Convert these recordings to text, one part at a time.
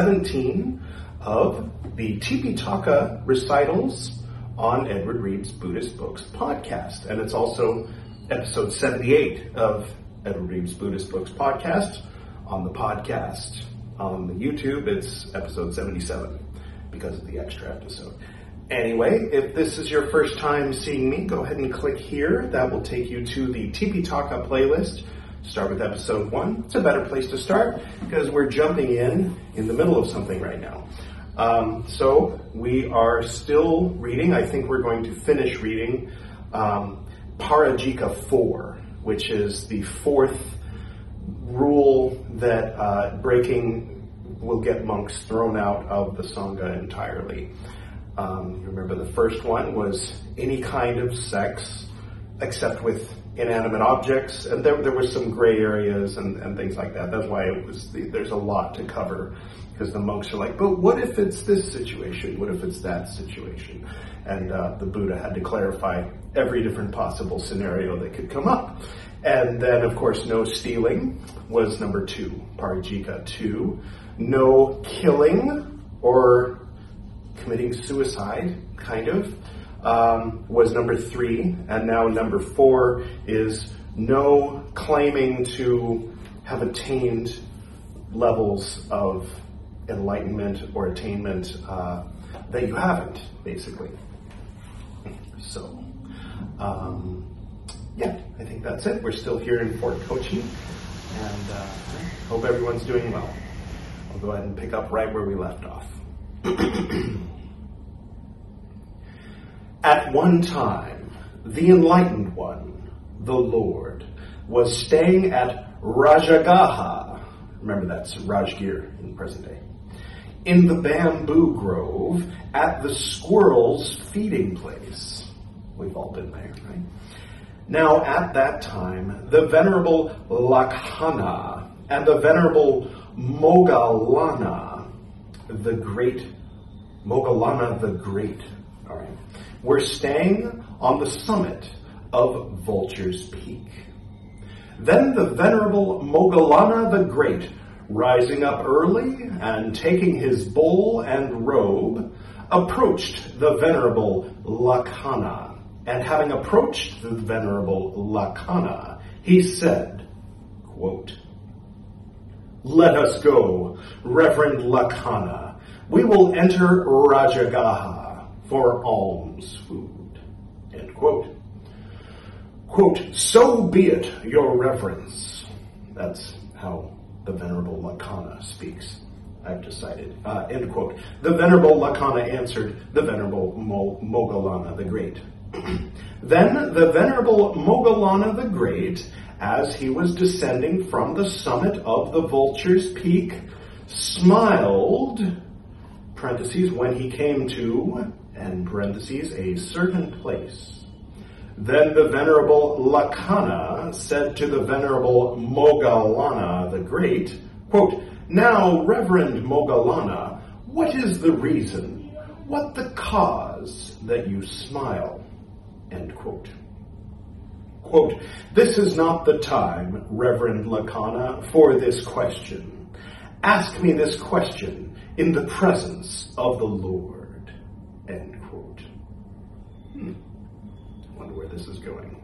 17 of the Tipitaka recitals on Edward Reed's Buddhist Books podcast. And it's also episode 78 of Edward Reed's Buddhist Books podcast on the podcast. On YouTube, it's episode 77 because of the extra episode. Anyway, if this is your first time seeing me, go ahead and click here. That will take you to the Tipitaka playlist. Start with episode 1. It's a better place to start because we're jumping in the middle of something right now. So we are still reading. I think we're going to finish reading Pārājika 4, which is the fourth rule that breaking will get monks thrown out of the Sangha entirely. Remember the first one was any kind of sex except with inanimate objects, and there were some gray areas and things like that. That's why it was there's a lot to cover, because the monks are like, but what if it's this situation? What if it's that situation? And the Buddha had to clarify every different possible scenario that could come up. And then, of course, no stealing was number 2, Pārājika 2. No killing or committing suicide, kind of, was number 3. And now number 4 is no claiming to have attained levels of enlightenment or attainment that you haven't, basically. So, yeah, I think that's it. We're still here in Fort Kochi, and hope everyone's doing well. I'll go ahead and pick up right where we left off. At one time, the Enlightened One, the Lord, was staying at Rajagaha. Remember, that's Rajgir in present day. In the bamboo grove at the squirrel's feeding place. We've all been there, right? Now, at that time, the venerable Lakhana and the venerable Moggallana, the great, all right, were staying on the summit of Vulture's Peak. Then the venerable Moggallana the Great, rising up early and taking his bowl and robe, approached the venerable Lakhana. And having approached the venerable Lakhana, he said, quote, "Let us go, Reverend Lakhana. We will enter Rajagaha for alms food." End quote. Quote, "So be it, your reverence." That's how the venerable Lakhana speaks, I've decided. End quote. The venerable Lakhana answered the venerable Moggallana the Great. Then the venerable Moggallana the Great, as he was descending from the summit of the Vulture's Peak, smiled, parentheses, when he came to, and parentheses, a certain place. Then the venerable Lakhana said to the venerable Moggallana the Great, quote, "Now, Reverend Moggallana, what is the reason, what the cause that you smile?" End quote. Quote, "This is not the time, Reverend Lakhana, for this question. Ask me this question in the presence of the Lord." End quote. Wonder where this is going.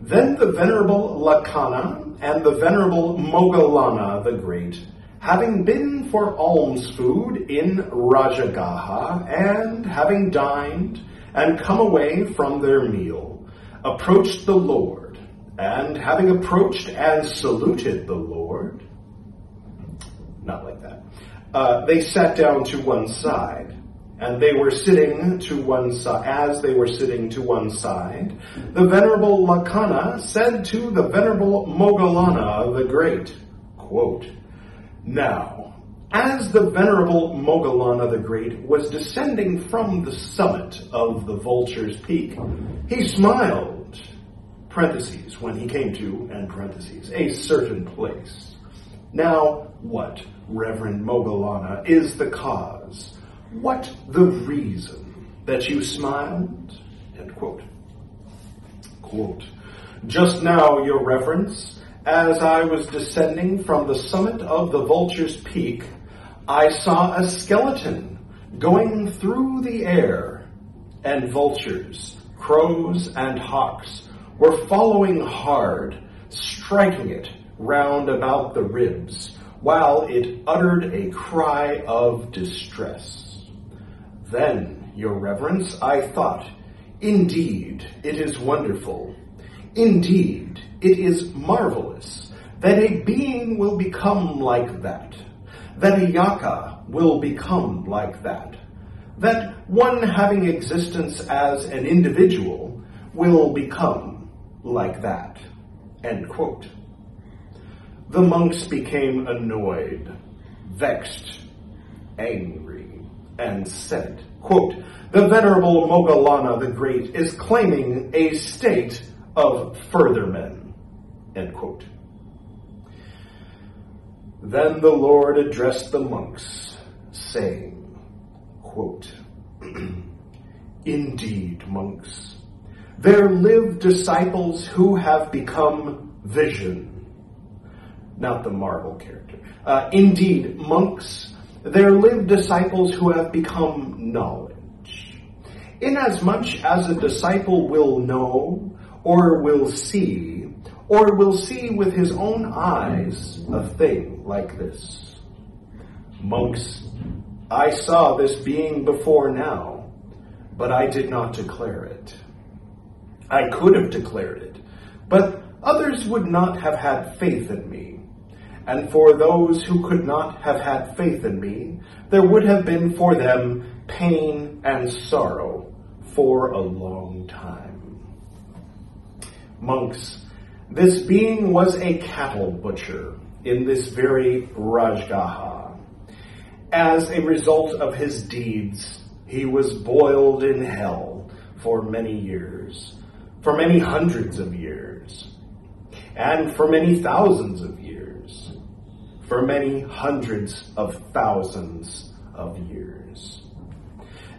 Then the venerable Lakhana and the venerable Moggallana the Great, having been for alms food in Rajagaha and having dined and come away from their meal, approached the Lord, and having approached and saluted the Lord, not like that, they sat down to one side, and they were sitting to one side, as they were sitting to one side, the venerable Lakhana said to the venerable Moggallana the Great, quote, "Now, as the venerable Moggallana the Great was descending from the summit of the Vulture's Peak, he smiled, parentheses, when he came to, and parentheses, a certain place. Now, what, Reverend Moggallana, is the cause, what the reason that you smiled?" End quote. Quote, "Just now, your reverence, as I was descending from the summit of the Vulture's Peak, I saw a skeleton going through the air, and vultures, crows, and hawks were following hard, striking it round about the ribs, while it uttered a cry of distress. Then, Your Reverence, I thought, indeed, it is wonderful. Indeed, it is marvelous that a being will become like that, that a yaka will become like that, that one having existence as an individual will become like that." End quote. The monks became annoyed, vexed, angry, and said, quote, "The Venerable Moggallana the Great is claiming a state of furthermen." End quote. Then the Lord addressed the monks, saying, quote, "Indeed, monks, there live disciples who have become vision," not the Marvel character. "Indeed, monks, there live disciples who have become knowledge. Inasmuch as a disciple will know, or will see, or will see with his own eyes a thing like this. Monks, I saw this being before now, but I did not declare it. I could have declared it, but others would not have had faith in me. And for those who could not have had faith in me, there would have been for them pain and sorrow for a long time. Monks, this being was a cattle butcher in this very Rajagaha. As a result of his deeds, he was boiled in hell for many years, for many hundreds of years, and for many thousands of years, for many hundreds of thousands of years.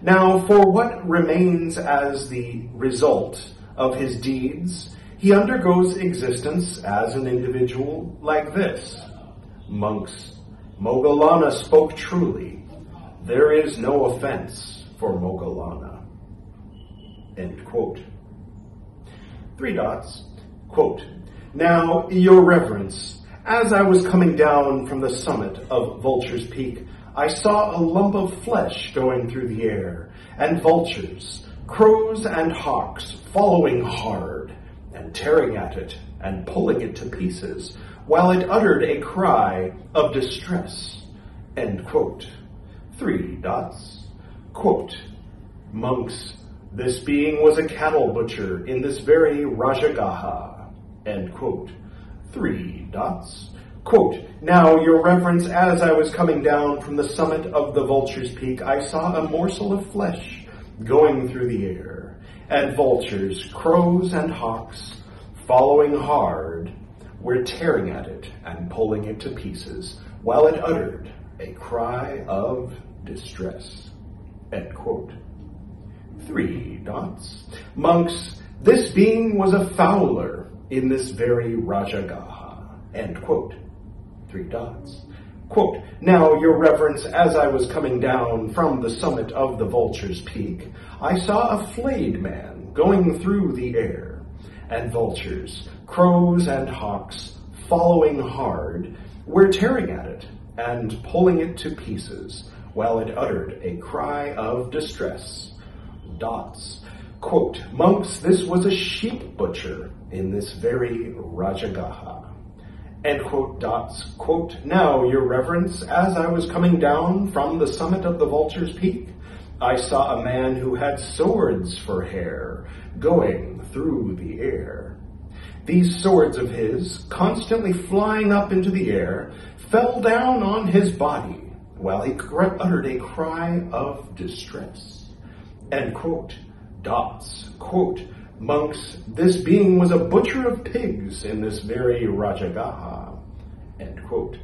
Now, for what remains as the result of his deeds, he undergoes existence as an individual like this. Monks, Moggallana spoke truly. There is no offense for Moggallana." End quote. Three dots. Quote, "Now, Your Reverence, as I was coming down from the summit of Vulture's Peak, I saw a lump of flesh going through the air, and vultures, crows, and hawks following hard, and tearing at it and pulling it to pieces, while it uttered a cry of distress." End quote. Three dots. Quote, "Monks, this being was a cattle butcher in this very Rajagaha." End quote. Three dots. Quote, "Now, Your Reverence, as I was coming down from the summit of the Vulture's Peak, I saw a morsel of flesh going through the air, and vultures, crows, and hawks, following hard, were tearing at it and pulling it to pieces, while it uttered a cry of distress." End quote. Three dots. "Monks, this being was a fowler in this very Rajagaha." End quote. Three dots. Quote, "Now, Your Reverence, as I was coming down from the summit of the Vulture's Peak, I saw a flayed man going through the air, and vultures, crows, and hawks, following hard, were tearing at it and pulling it to pieces, while it uttered a cry of distress." Dots. Quote, "Monks, this was a sheep butcher in this very Rajagaha." End quote. Dots. Quote, "Now, Your Reverence, as I was coming down from the summit of the Vulture's Peak, I saw a man who had swords for hair going through the air. These swords of his, constantly flying up into the air, fell down on his body while he uttered a cry of distress." End quote. Dots. Quote, "Monks, this being was a butcher of pigs in this very Rajagaha." End quote.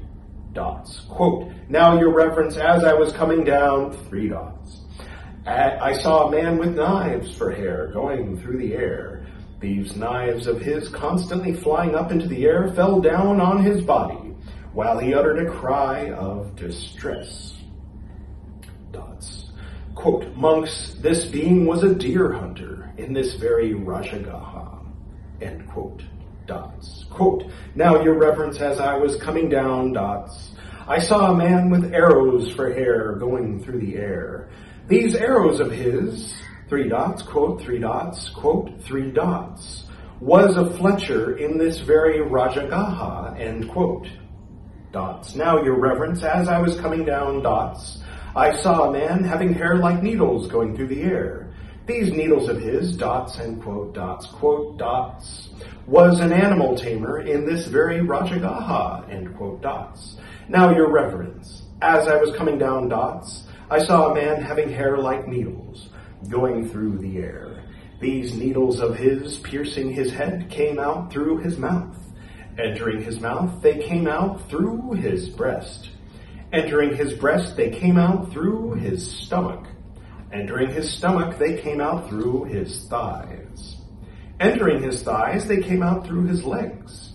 Dots. Quote, "Now, Your Reverence, as I was coming down," three dots, "I saw a man with knives for hair going through the air. These knives of his, constantly flying up into the air, fell down on his body while he uttered a cry of distress. Quote, monks, this being was a deer hunter in this very Rajagaha, end quote, Quote, now, your reverence, as I was coming down, I saw a man with arrows for hair going through the air. These arrows of his, (3) was a fletcher in this very Rajagaha, end quote, now, your reverence, as I was coming down, I saw a man having hair like needles going through the air. These needles of his, end quote, was an animal tamer in this very Rajagaha, end quote, Now, your reverence, as I was coming down, I saw a man having hair like needles going through the air. These needles of his, piercing his head, came out through his mouth. Entering his mouth, they came out through his breast. Entering his breast, they came out through his stomach. Entering his stomach, they came out through his thighs. Entering his thighs, they came out through his legs.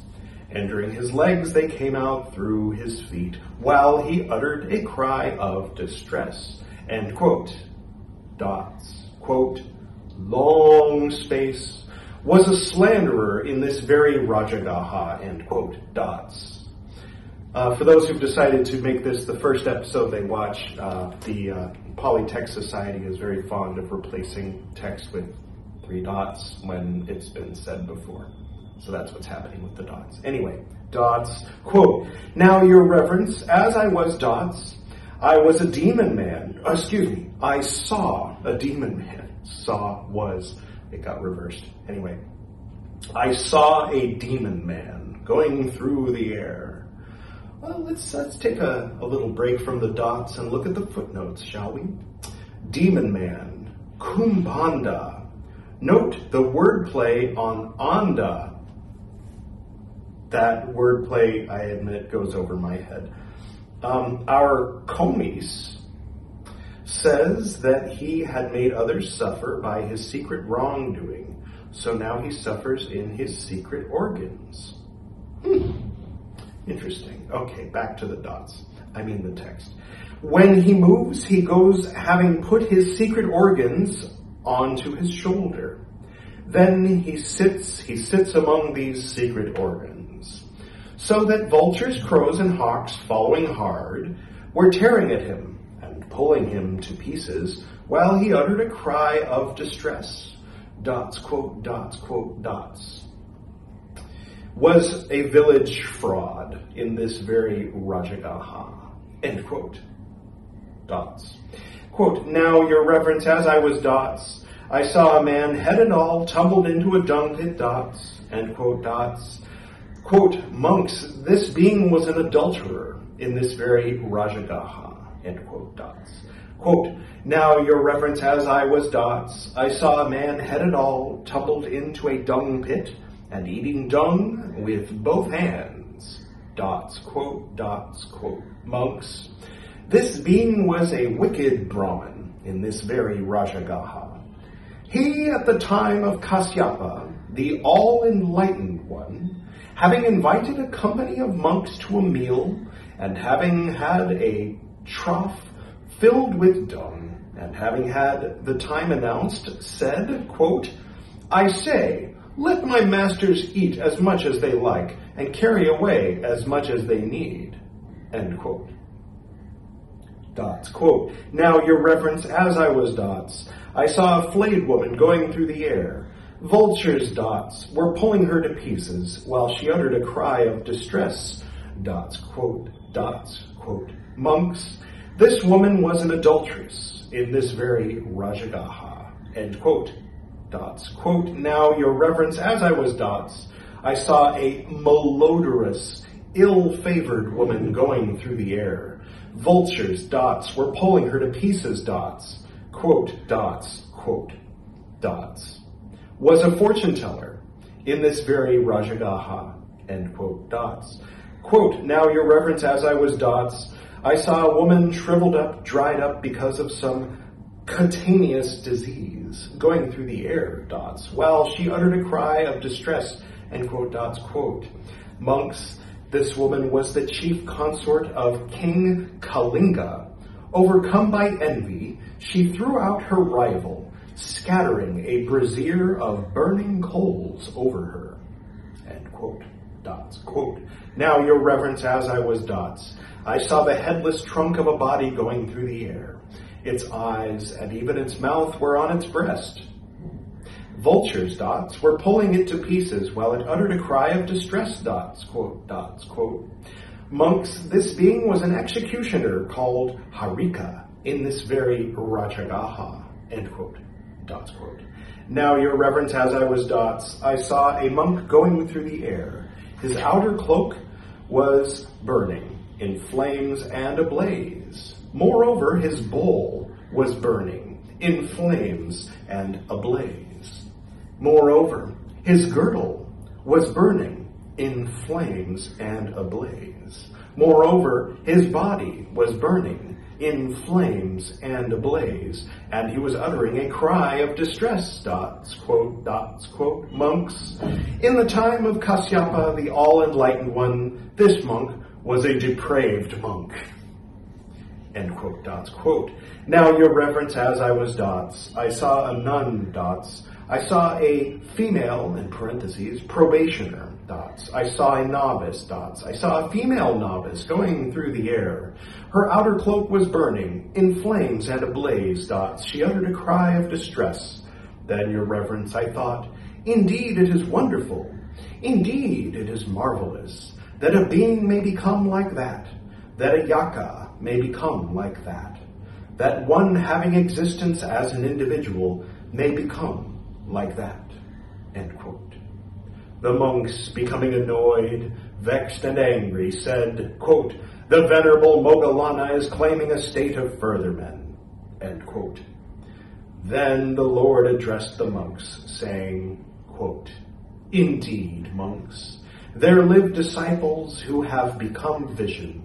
Entering his legs, they came out through his feet, while he uttered a cry of distress. End quote. Quote, long space, was a slanderer in this very Rajagaha, end quote, For those who've decided to make this the first episode they watch, the Polytext Society is very fond of replacing text with 3 when it's been said before. So that's what's happening with the dots. Anyway, quote, now, your reverence, as I was I was a demon man. I saw a demon man. Saw was, it got reversed. Anyway, I saw a demon man going through the air. Well, let's take a little break from the dots and look at the footnotes, shall we? Demon man, Kumbhanda. Note the wordplay on anda. That wordplay, I admit, goes over my head. Our Komis says that he had made others suffer by his secret wrongdoing, so now he suffers in his secret organs. Interesting. Okay, back to the the text. When he moves, he goes having put his secret organs onto his shoulder. Then he sits among these secret organs. So that vultures, crows, and hawks, following hard, were tearing at him and pulling him to pieces, while he uttered a cry of distress. Was a village fraud in this very Rajagaha, end quote, Quote, now, your reverence, as I was I saw a man, head and all, tumbled into a dung pit, end quote, Quote, monks, this being was an adulterer in this very Rajagaha, end quote, Quote, now, your reverence, as I was I saw a man, head and all, tumbled into a dung pit, and eating dung with both hands, quote, monks, this being was a wicked Brahmin in this very Rajagaha. He, at the time of Kasyapa, the all-enlightened one, having invited a company of monks to a meal, and having had a trough filled with dung, and having had the time announced, said, quote, I say, let my masters eat as much as they like, and carry away as much as they need, end quote. Quote, now, your reverence, as I was I saw a flayed woman going through the air. Vultures, were pulling her to pieces, while she uttered a cry of distress, quote, monks, this woman was an adulteress in this very Rajagaha, end quote. Quote, now, your reverence, as I was I saw a malodorous, ill-favored woman going through the air. Vultures, were pulling her to pieces, Quote, quote, was a fortune-teller in this very Rajagaha, end quote, Quote, now, your reverence, as I was I saw a woman shriveled up, dried up because of some cutaneous disease going through the air, while she uttered a cry of distress, end quote, Monks, This woman was the chief consort of King Kalinga. Overcome by envy, she threw out her rival, scattering a brazier of burning coals over her. End quote. Dots. Quote, "Now, your reverence, as I was Dots, I saw the headless trunk of a body going through the air. Its eyes and even its mouth were on its breast. Vultures, Dots, were pulling it to pieces while it uttered a cry of distress, Dots, quote, Dots, quote. Monks, this being was an executioner called Harika in this very Rajagaha, end quote, Dots, quote. Now, your reverence, as I was Dots, I saw a monk going through the air. His outer cloak was burning in flames and ablaze. Moreover, his bowl was burning in flames and ablaze. Moreover, his girdle was burning in flames and ablaze. Moreover, his body was burning in flames and ablaze, and he was uttering a cry of distress, Dots, quote, monks. In the time of Kasyapa, the all-enlightened one, this monk was a depraved monk." End quote, Dots, quote. "Now, your reverence, as I was Dots, I saw a nun, Dots. I saw a female, in parentheses, probationer, Dots. I saw a novice, Dots. I saw a female novice going through the air. Her outer cloak was burning, in flames and ablaze, Dots. She uttered a cry of distress. Then, your reverence, I thought, indeed it is wonderful. Indeed it is marvelous that a being may become like that, that a yaka may become like that, that one having existence as an individual may become like that." End quote. The monks, becoming annoyed, vexed, and angry, said, quote, "The venerable Moggallana is claiming a state of furthermen." End quote. Then the Lord addressed the monks, saying, quote, "Indeed, monks, there live disciples who have become vision.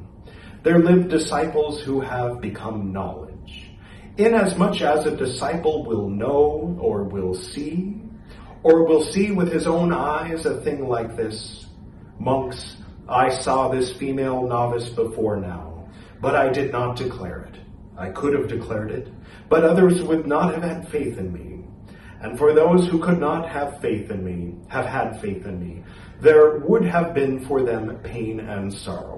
There live disciples who have become knowledge. Inasmuch as a disciple will know or will see with his own eyes a thing like this, monks, I saw this female novice before now, but I did not declare it. I could have declared it, but others would not have had faith in me. And for those who could not have faith in me, have had faith in me, there would have been for them pain and sorrow.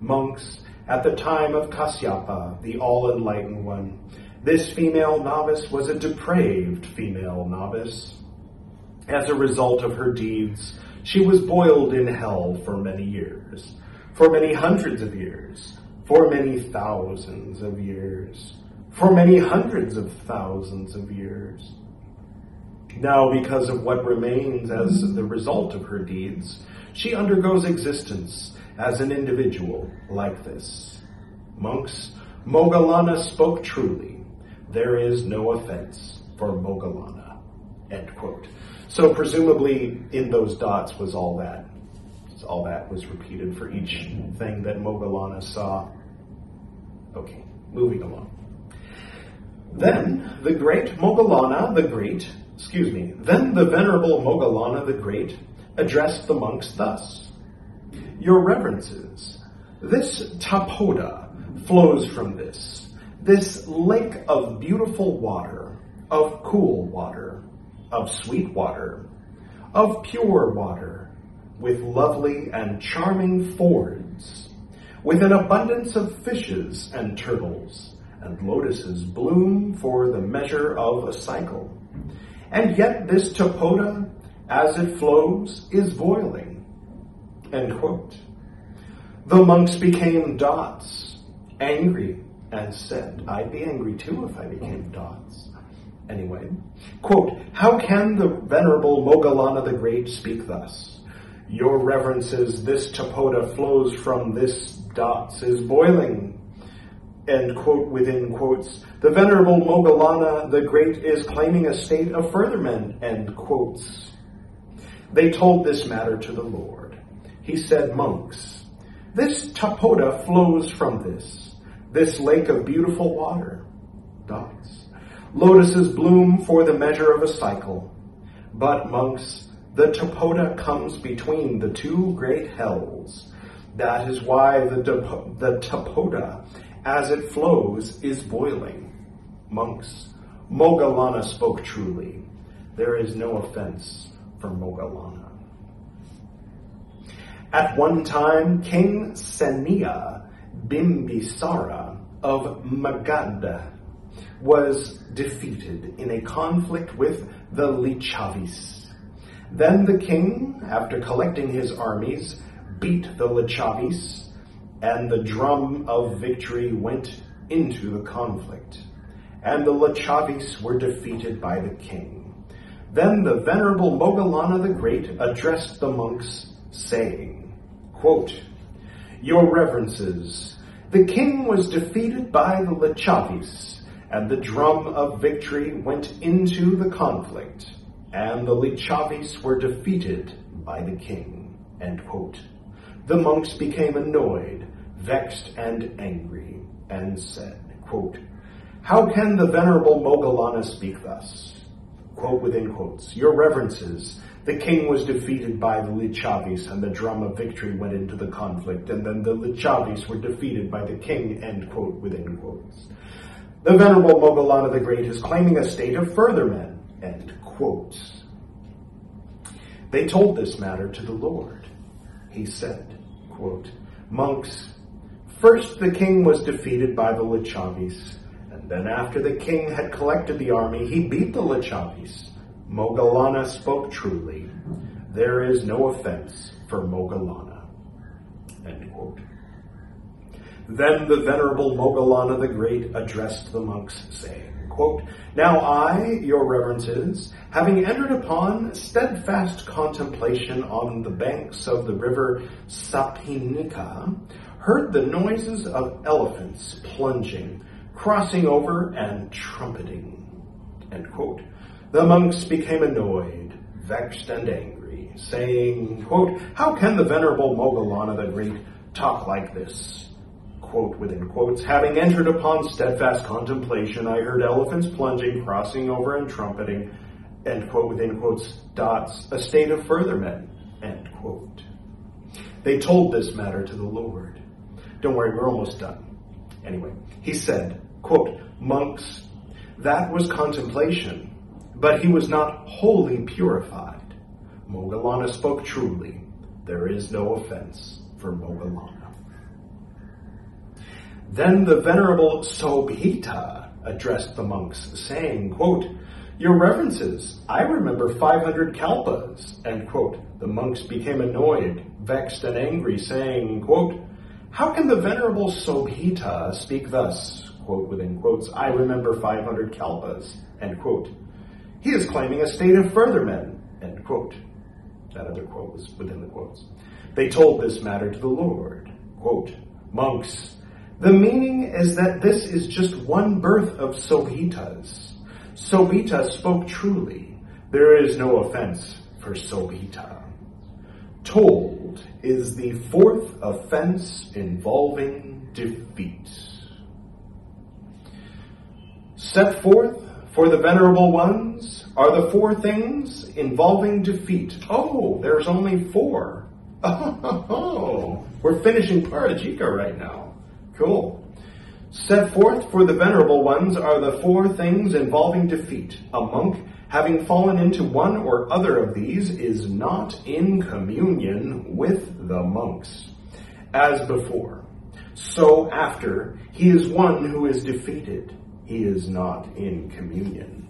Monks, at the time of Kasyapa, the all-enlightened one, this female novice was a depraved female novice. As a result of her deeds, she was boiled in hell for many years, for many hundreds of years, for many thousands of years, for many hundreds of thousands of years. Now, because of what remains as the result of her deeds, she undergoes existence as an individual like this. Monks, Moggallana spoke truly. There is no offense for Moggallana." End quote. So presumably in those dots was all that. All that was repeated for each thing that Moggallana saw. Okay, moving along. Then the great Moggallana the Great, then the venerable Moggallana the Great addressed the monks thus, "Your reverences, this tapoda flows from this, this lake of beautiful water, of cool water, of sweet water, of pure water, with lovely and charming fords, with an abundance of fishes and turtles, and lotuses bloom for the measure of a cycle. And yet this tapoda, as it flows, is boiling." End quote. The monks became Dots, angry, and said, "I'd be angry too if I became Dots." Anyway, quote, "How can the venerable Moggallana the Great speak thus? Your reverences, this tapoda flows from this Dots is boiling." End quote, within quotes. "The venerable Moggallana the Great is claiming a state of furtherment." End quotes. They told this matter to the Lord. He said, "Monks, this tapoda flows from this, this lake of beautiful water, Dots. Lotuses bloom for the measure of a cycle. But, monks, the tapoda comes between the two great hells, That is why the Tapoda, as it flows, is boiling. Monks, Moggallana spoke truly. There is no offense for Moggallana. At one time, King Seniya Bimbisara of Magadha was defeated in a conflict with the Lichavis. Then the king, after collecting his armies, beat the Lichavis, and the drum of victory went into the conflict, and the Lichavis were defeated by the king. Then the venerable Moggallana the Great addressed the monks, saying, quote, "Your reverences, the king was defeated by the Lichavis, and the drum of victory went into the conflict, and the Lichavis were defeated by the king," end quote. The monks became annoyed, vexed, and angry, and said, quote, "How can the venerable Moggallana speak thus?" Quote within quotes, "Your reverences, the king was defeated by the Lichavis, and the drum of victory went into the conflict, and then the Lichavis were defeated by the king," end quote within quotes. "The venerable Moggallana the Great is claiming a state of furthermen," end quotes. They told this matter to the Lord. He said, quote, "Monks, first the king was defeated by the Lichavis, and then after the king had collected the army, he beat the Lichavis. Moggallana spoke truly. There is no offense for Moggallana," end quote. Then the venerable Moggallana the Great addressed the monks, saying, quote, "Now I, your reverences, having entered upon steadfast contemplation on the banks of the river Sapinika, heard the noises of elephants plunging, crossing over, and trumpeting," end quote. The monks became annoyed, vexed, and angry, saying, quote, "How can the venerable Moggallana the Great talk like this?" Quote within quotes, "Having entered upon steadfast contemplation, I heard elephants plunging, crossing over, and trumpeting," end quote within quotes, dots, "a state of furtherment," end quote. They told this matter to the Lord. Don't worry, we're almost done. Anyway, he said, quote, "Monks, that was contemplation, but he was not wholly purified. Moggallana spoke truly. There is no offense for Moggallana." Then the venerable Sobhita addressed the monks, saying, quote, "Your reverences, I remember 500 kalpas," end quote. The monks became annoyed, vexed, and angry, saying, quote, "How can the venerable Sobhita speak thus?" Quote within quotes, "I remember 500 kalpas," end quote. "He is claiming a state of furtherment," end quote. That other quote was within the quotes. They told this matter to the Lord, quote, "Monks, the meaning is that this is just one birth of Sobhita's. Sobhita spoke truly. There is no offense for Sobhita." Told is the fourth offense involving defeat. Set forth for the venerable ones are the four things involving defeat. Oh, there's only four. Oh, we're finishing Pārājika right now. Cool. Set forth for the venerable ones are the four things involving defeat. A monk, having fallen into one or other of these, is not in communion with the monks. As before, so after, he is one who is defeated. He is not in communion.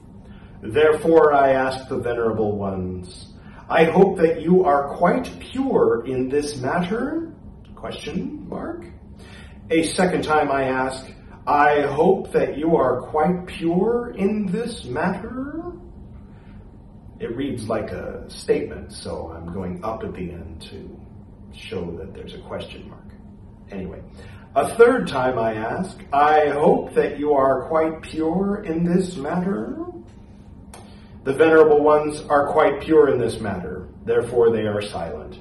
Therefore, I ask the venerable ones, I hope that you are quite pure in this matter? Question mark. A second time I ask, I hope that you are quite pure in this matter? It reads like a statement, so I'm going up at the end to show that there's a question mark. Anyway, a third time I ask, I hope that you are quite pure in this matter? The venerable ones are quite pure in this matter, therefore they are silent.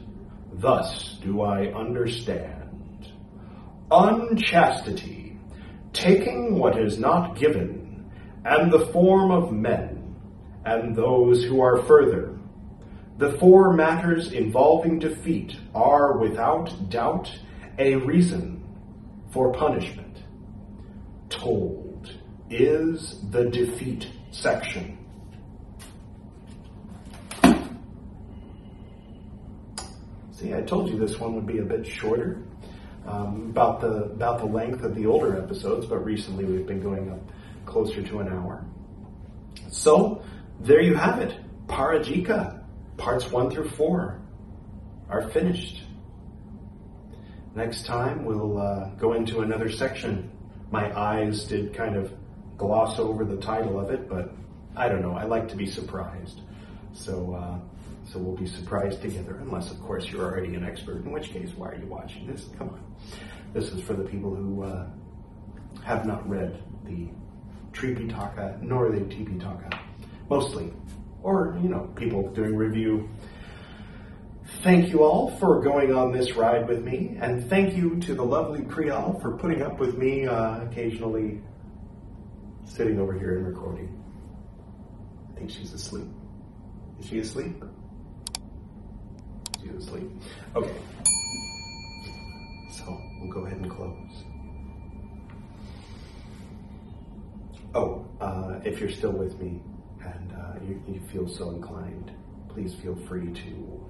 Thus do I understand. Unchastity, taking what is not given, and the form of men, and those who are further. The four matters involving defeat are without doubt a reason for punishment. Told is the defeat section. See, I told you this one would be a bit shorter, about the length of the older episodes, but recently we've been going up closer to an hour. So, there you have it. Pārājika, parts 1 through 4 are finished. Next time we'll go into another section. My eyes did kind of gloss over the title of it, but I don't know, I like to be surprised. So we'll be surprised together, unless of course you're already an expert, in which case, why are you watching this? Come on. This is for the people who have not read the Tipitaka, nor the Tipitaka, mostly. Or, you know, people doing review. Thank you all for going on this ride with me, and thank you to the lovely Creole for putting up with me occasionally sitting over here and recording. I think she's asleep. Is she asleep? She's asleep. Okay. So, we'll go ahead and close. Oh, if you're still with me and you feel so inclined, please feel free to